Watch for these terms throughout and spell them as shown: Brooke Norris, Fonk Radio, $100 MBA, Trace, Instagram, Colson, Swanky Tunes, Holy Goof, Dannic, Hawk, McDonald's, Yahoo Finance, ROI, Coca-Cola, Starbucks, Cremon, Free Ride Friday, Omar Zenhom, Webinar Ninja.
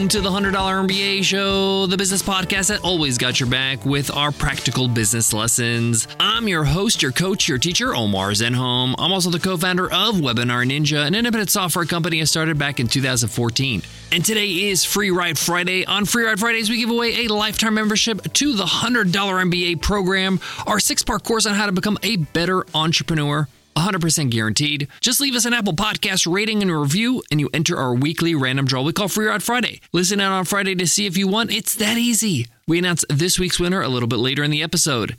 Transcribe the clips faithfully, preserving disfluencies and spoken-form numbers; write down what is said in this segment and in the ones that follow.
Welcome to the one hundred dollar M B A Show, the business podcast that always got your back with our practical business lessons. I'm your host, your coach, your teacher, Omar Zenhom. I'm also the co-founder of Webinar Ninja, an independent software company I started back in two thousand fourteen. And today is Free Ride Friday. On Free Ride Fridays, we give away a lifetime membership to the one hundred dollar M B A program, our six-part course on how to become a better entrepreneur. one hundred percent guaranteed. Just leave us an Apple Podcast rating and review, and you enter our weekly random draw we call Free Ride Friday. Listen out on Friday to see if you won. It's that easy. We announce this week's winner a little bit later in the episode.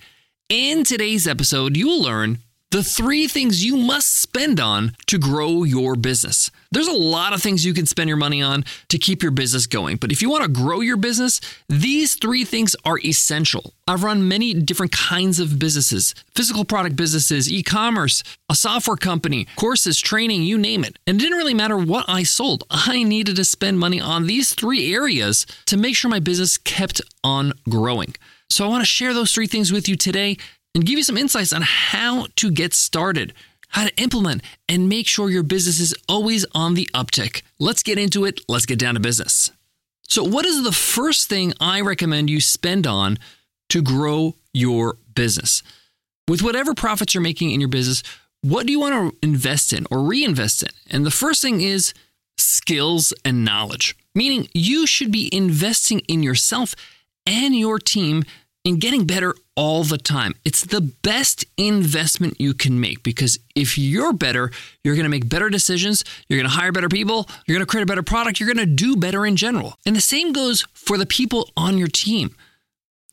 In today's episode, you will learn the three things you must spend on to grow your business. There's a lot of things you can spend your money on to keep your business going, but if you want to grow your business, these three things are essential. I've run many different kinds of businesses, physical product businesses, e-commerce, a software company, courses, training, you name it. And it didn't really matter what I sold. I needed to spend money on these three areas to make sure my business kept on growing. So I want to share those three things with you today and give you some insights on how to get started, how to implement, and make sure your business is always on the uptick. Let's get into it. Let's get down to business. So what is the first thing I recommend you spend on to grow your business? With whatever profits you're making in your business, what do you want to invest in or reinvest in? And the first thing is skills and knowledge, meaning you should be investing in yourself and your team and getting better all the time. It's the best investment you can make, because if you're better, you're going to make better decisions, you're going to hire better people, you're going to create a better product, you're going to do better in general. And the same goes for the people on your team.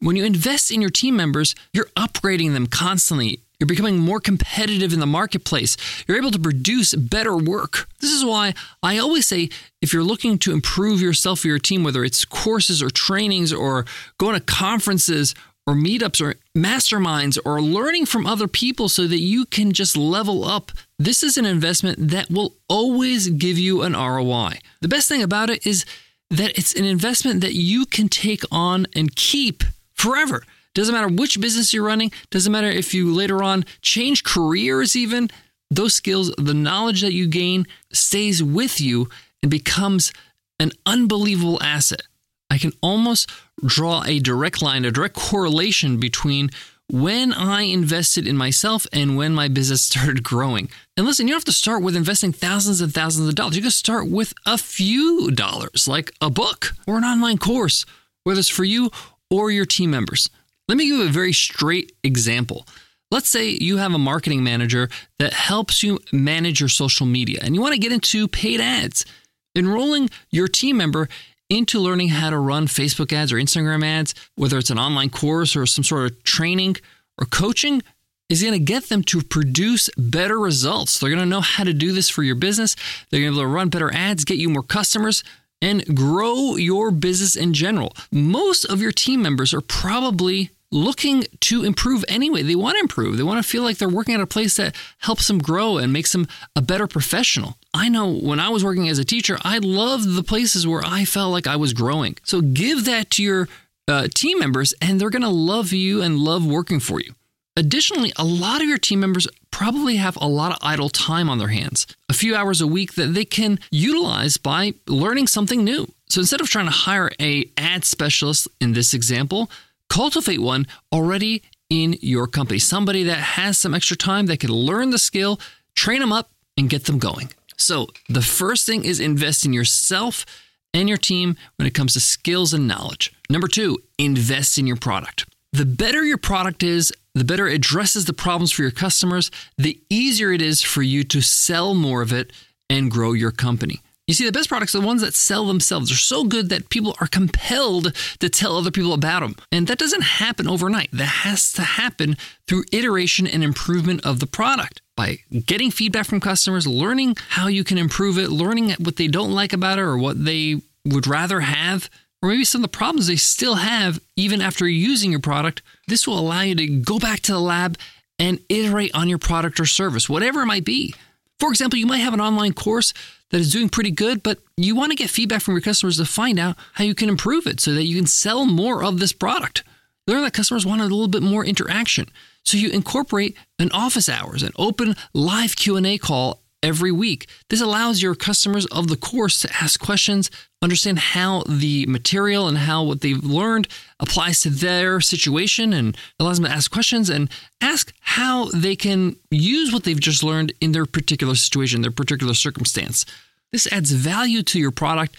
When you invest in your team members, you're upgrading them constantly. You're becoming more competitive in the marketplace. You're able to produce better work. This is why I always say, if you're looking to improve yourself or your team, whether it's courses or trainings or going to conferences or meetups or masterminds or learning from other people so that you can just level up, this is an investment that will always give you an R O I. The best thing about it is that it's an investment that you can take on and keep forever. Doesn't matter which business you're running. Doesn't matter if you later on change careers even. Those skills, the knowledge that you gain stays with you and becomes an unbelievable asset. I can almost draw a direct line, a direct correlation between when I invested in myself and when my business started growing. And listen, you don't have to start with investing thousands and thousands of dollars. You can start with a few dollars, like a book or an online course, whether it's for you or your team members. Let me give you a very straight example. Let's say you have a marketing manager that helps you manage your social media and you want to get into paid ads. Enrolling your team member into learning how to run Facebook ads or Instagram ads, whether it's an online course or some sort of training or coaching, is going to get them to produce better results. They're going to know how to do this for your business. They're going to be able to run better ads, get you more customers, and grow your business in general. Most of your team members are probably looking to improve anyway. They want to improve. They want to feel like they're working at a place that helps them grow and makes them a better professional. I know when I was working as a teacher, I loved the places where I felt like I was growing. So give that to your uh, team members, and they're going to love you and love working for you. Additionally, a lot of your team members probably have a lot of idle time on their hands, a few hours a week that they can utilize by learning something new. So instead of trying to hire a ad specialist in this example, cultivate one already in your company. Somebody that has some extra time that can learn the skill, train them up, and get them going. So the first thing is invest in yourself and your team when it comes to skills and knowledge. Number two, invest in your product. The better your product is, the better it addresses the problems for your customers, the easier it is for you to sell more of it and grow your company. You see, the best products are the ones that sell themselves. They're so good that people are compelled to tell other people about them. And that doesn't happen overnight. That has to happen through iteration and improvement of the product by getting feedback from customers, learning how you can improve it, learning what they don't like about it or what they would rather have, or maybe some of the problems they still have even after using your product. This will allow you to go back to the lab and iterate on your product or service, whatever it might be. For example, you might have an online course that is doing pretty good, but you want to get feedback from your customers to find out how you can improve it so that you can sell more of this product. Learn that customers want a little bit more interaction. So you incorporate an office hours, an open live Q and A call every week. This allows your customers of the course to ask questions, understand how the material and how what they've learned applies to their situation, and allows them to ask questions and ask how they can use what they've just learned in their particular situation, their particular circumstance. This adds value to your product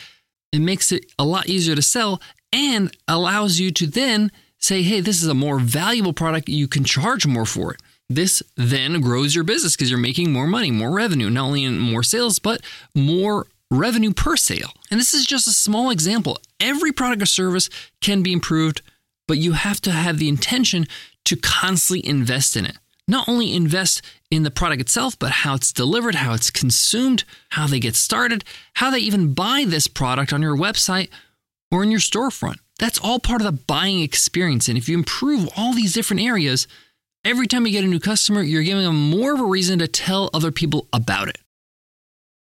and makes it a lot easier to sell and allows you to then say, hey, this is a more valuable product. You can charge more for it. This then grows your business because you're making more money, more revenue, not only in more sales, but more revenue per sale. And this is just a small example. Every product or service can be improved, but you have to have the intention to constantly invest in it. Not only invest in the product itself, but how it's delivered, how it's consumed, how they get started, how they even buy this product on your website or in your storefront. That's all part of the buying experience. And if you improve all these different areas, every time you get a new customer, you're giving them more of a reason to tell other people about it.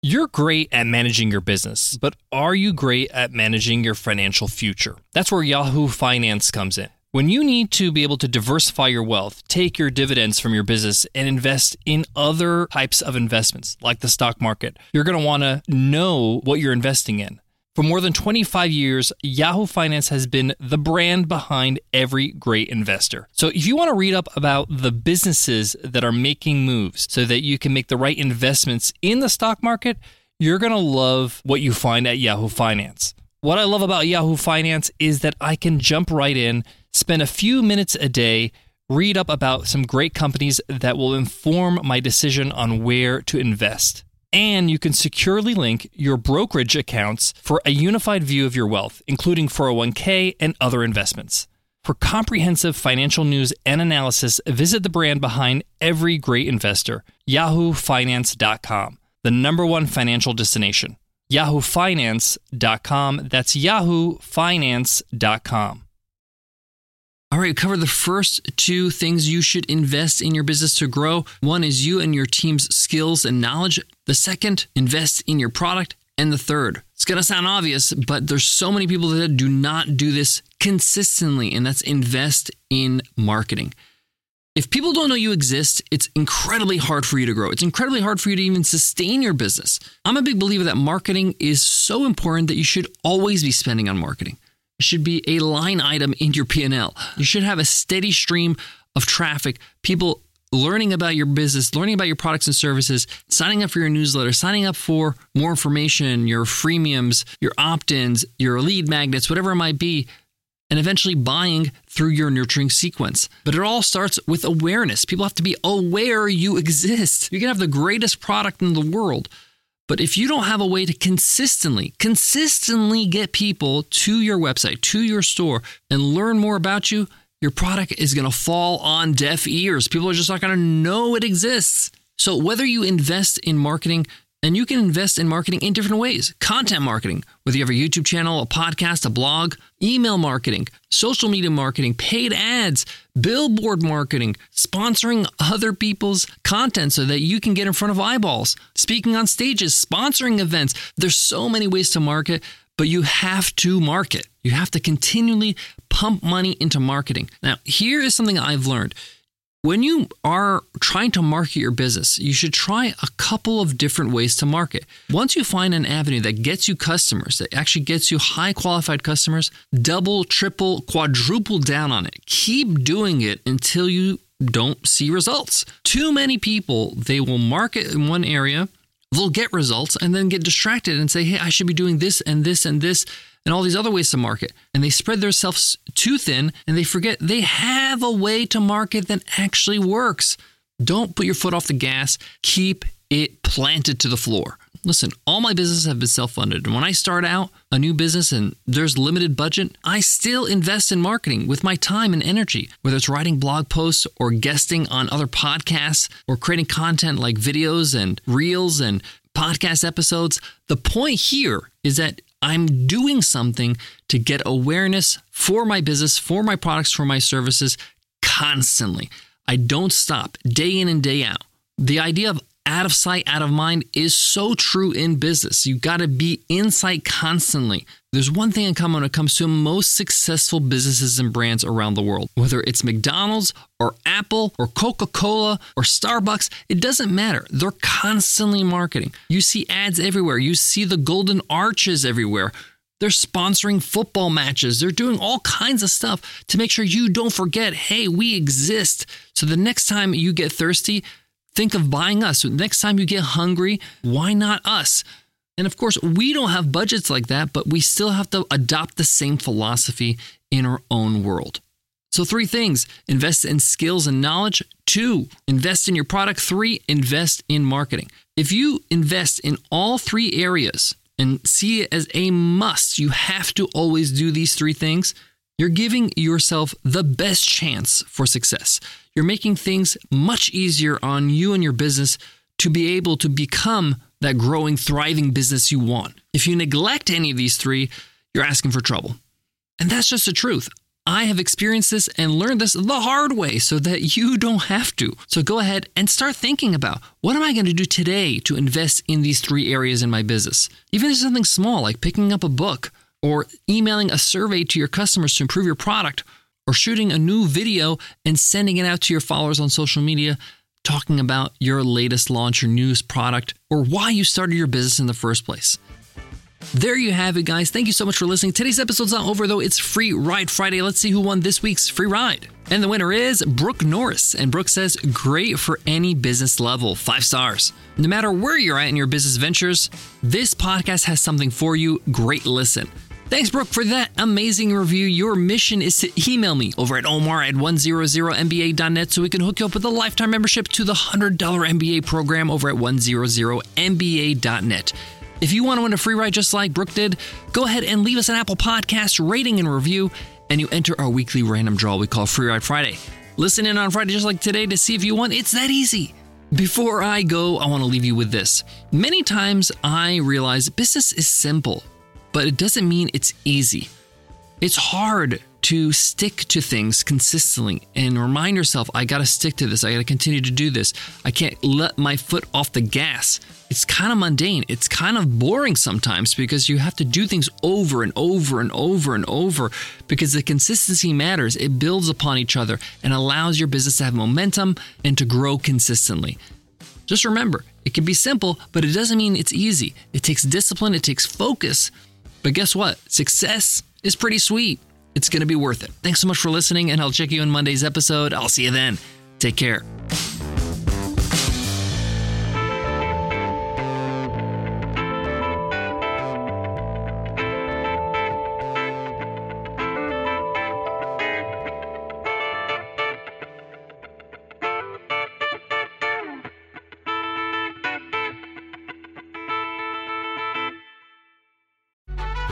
You're great at managing your business, but are you great at managing your financial future? That's where Yahoo Finance comes in. When you need to be able to diversify your wealth, take your dividends from your business and invest in other types of investments like the stock market, you're going to want to know what you're investing in. For more than twenty-five years, Yahoo Finance has been the brand behind every great investor. So if you want to read up about the businesses that are making moves so that you can make the right investments in the stock market, you're going to love what you find at Yahoo Finance. What I love about Yahoo Finance is that I can jump right in, spend a few minutes a day, read up about some great companies that will inform my decision on where to invest. And you can securely link your brokerage accounts for a unified view of your wealth, including four oh one k and other investments. For comprehensive financial news and analysis, visit the brand behind every great investor, yahoo finance dot com, the number one financial destination. yahoo finance dot com, that's yahoo finance dot com. All right, we covered the first two things you should invest in your business to grow. One is you and your team's skills and knowledge. The second, invest in your product. And the third, it's going to sound obvious, but there's so many people that do not do this consistently, and that's invest in marketing. If people don't know you exist, it's incredibly hard for you to grow. It's incredibly hard for you to even sustain your business. I'm a big believer that marketing is so important that you should always be spending on marketing. It should be a line item in your P and L. You should have a steady stream of traffic, people learning about your business, learning about your products and services, signing up for your newsletter, signing up for more information, your freemiums, your opt-ins, your lead magnets, whatever it might be, and eventually buying through your nurturing sequence. But it all starts with awareness. People have to be aware you exist. You can have the greatest product in the world, but if you don't have a way to consistently, consistently get people to your website, to your store, and learn more about you, your product is going to fall on deaf ears. People are just not going to know it exists. So whether you invest in marketing, and you can invest in marketing in different ways, content marketing, whether you have a YouTube channel, a podcast, a blog, email marketing, social media marketing, paid ads, billboard marketing, sponsoring other people's content so that you can get in front of eyeballs, speaking on stages, sponsoring events. There's so many ways to market, but you have to market. You have to continually pump money into marketing. Now, here is something I've learned. When you are trying to market your business, you should try a couple of different ways to market. Once you find an avenue that gets you customers, that actually gets you high qualified customers, double, triple, quadruple down on it. Keep doing it until you don't see results. Too many people, they will market in one area, they'll get results, and then get distracted and say, hey, I should be doing this and this and this and all these other ways to market. And they spread themselves too thin and they forget they have a way to market that actually works. Don't put your foot off the gas. Keep it planted to the floor. Listen, all my businesses have been self-funded. And when I start out a new business and there's limited budget, I still invest in marketing with my time and energy, whether it's writing blog posts or guesting on other podcasts or creating content like videos and reels and podcast episodes. The point here is that I'm doing something to get awareness for my business, for my products, for my services constantly. I don't stop day in and day out. The idea of out of sight, out of mind is so true in business. You got to be in sight constantly. There's one thing in common when it comes to most successful businesses and brands around the world. Whether it's McDonald's or Apple or Coca-Cola or Starbucks, it doesn't matter. They're constantly marketing. You see ads everywhere. You see the golden arches everywhere. They're sponsoring football matches. They're doing all kinds of stuff to make sure you don't forget, hey, we exist. So the next time you get thirsty, think of buying us. So the next time you get hungry, why not us? And of course, we don't have budgets like that, but we still have to adopt the same philosophy in our own world. So three things: invest in skills and knowledge. Two, invest in your product. Three, invest in marketing. If you invest in all three areas and see it as a must, you have to always do these three things, you're giving yourself the best chance for success. You're making things much easier on you and your business to be able to become that growing, thriving business you want. If you neglect any of these three, you're asking for trouble. And that's just the truth. I have experienced this and learned this the hard way so that you don't have to. So go ahead and start thinking about, what am I going to do today to invest in these three areas in my business? Even if it's something small like picking up a book or emailing a survey to your customers to improve your product, or shooting a new video and sending it out to your followers on social media, talking about your latest launch, your newest product, or why you started your business in the first place. There you have it, guys. Thank you so much for listening. Today's episode's not over, though. It's Free Ride Friday. Let's see who won this week's free ride. And the winner is Brooke Norris. And Brooke says, great for any business level. Five stars. No matter where you're at in your business ventures, this podcast has something for you. Great listen. Thanks, Brooke, for that amazing review. Your mission is to email me over at omar at one hundred m b a dot net so we can hook you up with a lifetime membership to the one hundred dollar M B A program over at one hundred m b a dot net. If you want to win a free ride just like Brooke did, go ahead and leave us an Apple Podcast rating and review, and you enter our weekly random draw we call Free Ride Friday. Listen in on Friday just like today to see if you won. It's that easy. Before I go, I want to leave you with this. Many times I realize business is simple, but it doesn't mean it's easy. It's hard to stick to things consistently and remind yourself, I got to stick to this. I got to continue to do this. I can't let my foot off the gas. It's kind of mundane. It's kind of boring sometimes because you have to do things over and over and over and over because the consistency matters. It builds upon each other and allows your business to have momentum and to grow consistently. Just remember, it can be simple, but it doesn't mean it's easy. It takes discipline. It takes focus. But guess what? Success is pretty sweet. It's going to be worth it. Thanks so much for listening, and I'll check you in Monday's episode. I'll see you then. Take care.